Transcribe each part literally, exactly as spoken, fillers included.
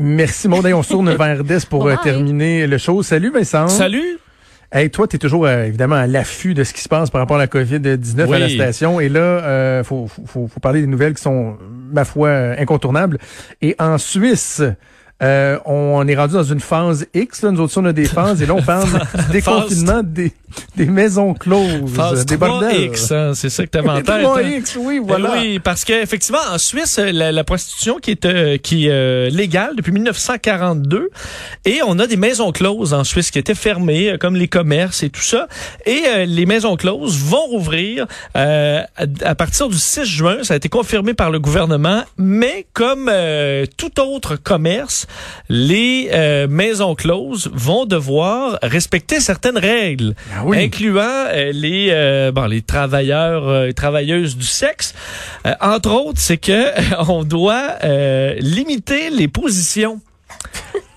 Merci, Maud. On se tourne vers Des pour Bye. terminer le show. Salut, Vincent. Salut. Hey, toi, tu es toujours, euh, évidemment, à l'affût de ce qui se passe par rapport à la covid dix-neuf oui. à la station. Et là, euh, faut, faut, faut parler des nouvelles qui sont, ma foi, incontournables. Et en Suisse, euh, on est rendu dans une phase X. Là. Nous autres, on a des phases. Et là, on parle du déconfinement des, des maisons closes. Phase des bordels. X, hein, c'est ça que tu avais en tête. Hein. X, oui, voilà. Oui, parce qu'effectivement, en Suisse, la, la prostitution qui est, euh, qui est euh, légale depuis mille neuf cent quarante-deux. Et on a des maisons closes en Suisse qui étaient fermées, comme les commerces et tout ça. Et euh, les maisons closes vont rouvrir euh, à, à partir du six juin. Ça a été confirmé par le gouvernement. Mais comme euh, tout autre commerce, les euh, maisons closes vont devoir respecter certaines règles, ah oui. incluant euh, les euh, bon les travailleurs euh, travailleuses du sexe. Euh, entre autres, c'est que euh, on doit euh, limiter les positions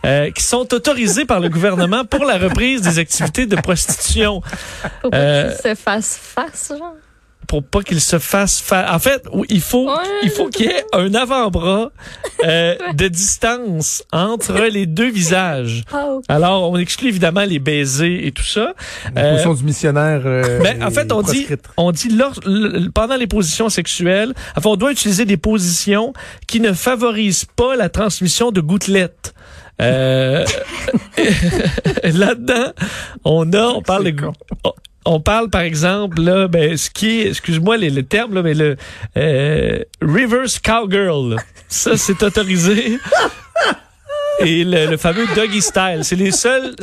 Euh, qui sont autorisés par le gouvernement pour la reprise des activités de prostitution. Pour euh, qu'ils se fassent face, genre. Pour pas qu'ils se fassent face. En fait, il faut ouais, il faut qu'il y ait un avant-bras euh, de distance entre les deux visages. Ah, okay. Alors, on exclut évidemment les baisers et tout ça. Les euh, positions du missionnaire. Euh, ben, en fait, on dit on dit lors, pendant les positions sexuelles, enfin, on doit utiliser des positions qui ne favorisent pas la transmission de gouttelettes. Euh, là-dedans, on a, on parle de, on parle par exemple là, ben ce qui est, excuse-moi les, les termes là, mais le euh, reverse cowgirl, ça c'est autorisé. Et le, le fameux doggy style, c'est les seules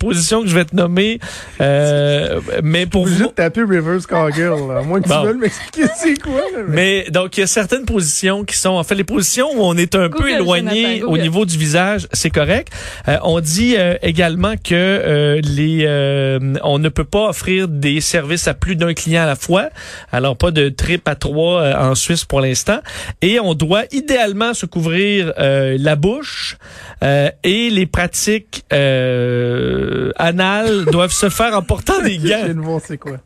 positions que je vais te nommer. Euh, mais pour vous, juste taper reverse cowgirl, à moins que bon. tu veuilles m'expliquer c'est quoi. Là, mais... mais donc il y a certaines positions qui sont, en fait, les positions où on est un Google, peu éloigné au niveau du visage, c'est correct. Euh, on dit euh, également que euh, les, euh, on ne peut pas offrir des services à plus d'un client à la fois. Alors pas de trip à trois euh, en Suisse pour l'instant. Et on doit idéalement se couvrir euh, la bouche. Euh, et les pratiques euh, anales doivent se faire en portant des gants. C'est quoi?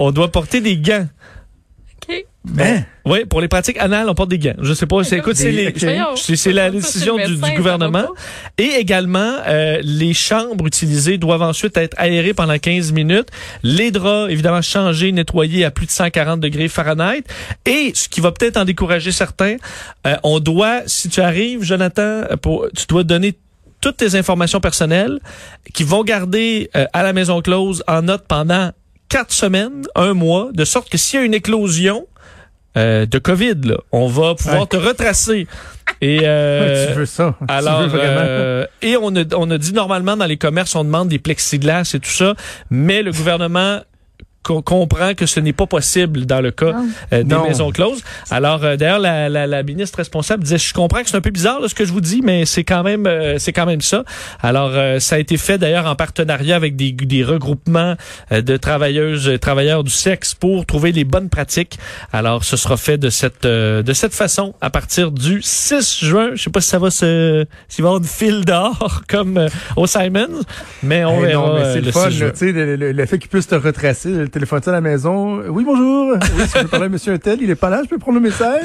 On doit porter des gants. OK. Ben. Bon. Oui, pour les pratiques anales, on porte des gants. Je sais pas. C'est, écoute, c'est, les, okay. c'est, c'est la décision du, du gouvernement. Et également, euh, les chambres utilisées doivent ensuite être aérées pendant quinze minutes. Les draps, évidemment, changés, nettoyés à plus de cent quarante degrés Fahrenheit. Et ce qui va peut-être en décourager certains, euh, on doit, si tu arrives, Jonathan, pour, tu dois donner toutes tes informations personnelles qui vont garder euh, à la maison close en note pendant quatre semaines, un mois, de sorte que s'il y a une éclosion euh, de COVID, là, on va pouvoir ouais. te retracer. Et euh, oui, tu veux ça. Alors, tu veux vraiment. Euh, et on a, on a dit normalement dans les commerces, on demande des plexiglas et tout ça, mais le gouvernement co- comprend que ce n'est pas possible dans le cas euh, des non. maisons closes. Alors, euh, d'ailleurs, la, la, la ministre responsable disait, je comprends que c'est un peu bizarre là, ce que je vous dis, mais c'est quand même, euh, c'est quand même ça. Alors, euh, ça a été fait d'ailleurs en partenariat avec des, des regroupements euh, de travailleuses, euh, travailleurs du sexe pour trouver les bonnes pratiques. Alors, ce sera fait de cette, euh, de cette façon à partir du six juin. Je sais pas si ça va se, s'il va y avoir une file d'or comme euh, au Simons, mais on hey, verra. Non, mais c'est euh, le fun, tu sais, le, le, le fait qu'ils puissent te retracer. Téléphone à la maison. Oui, bonjour. Oui, si je peux parler à monsieur Untel, il est pas là, je peux prendre le message.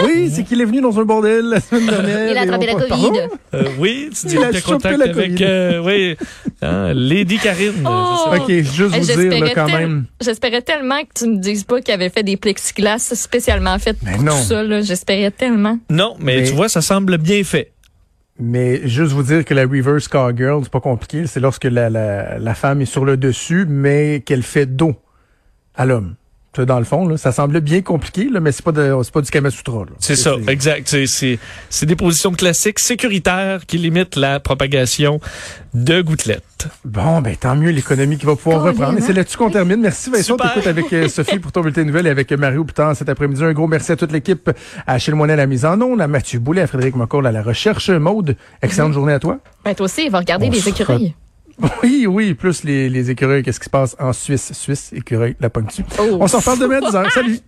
Oui, c'est qu'il est venu dans un bordel la semaine dernière. Il a attrapé la COVID. Euh, oui, tu dis que tu as contact avec euh, oui, hein, Lady Karine. Oh. OK, juste vous dire là, quand tel... même. J'espérais tellement que tu me dises pas qu'il avait fait des plexiglas spécialement faits pour tout ça. Là. J'espérais tellement. Non, mais, mais tu vois, ça semble bien fait. Mais juste vous dire que la reverse cowgirl, c'est pas compliqué, c'est lorsque la, la, la femme est sur le dessus, mais qu'elle fait dos à l'homme. Dans le fond, là, ça semblait bien compliqué, là, mais c'est pas de, c'est pas du Kamasutra. C'est, c'est ça, c'est... exact. C'est, c'est, c'est des positions classiques sécuritaires qui limitent la propagation de gouttelettes. Bon, ben tant mieux, l'économie qui va pouvoir oh, reprendre. Et c'est là-dessus qu'on termine. Merci Vincent, t'écoutes avec Sophie pour ton bulletin de nouvelles et avec Marie Uptan cet après-midi. Un gros merci à toute l'équipe, à Achille Moinet à la mise en onde, à Mathieu Boulay, à Frédéric McCour à la recherche. Maud, excellente mmh. journée à toi. Ben toi aussi, va regarder On les écuries. Oui, oui, plus les, les écureuils, qu'est-ce qui se passe en Suisse? Suisse, écureuil, la ponctue. Oh. On s'en reparle demain à dix heures. Salut!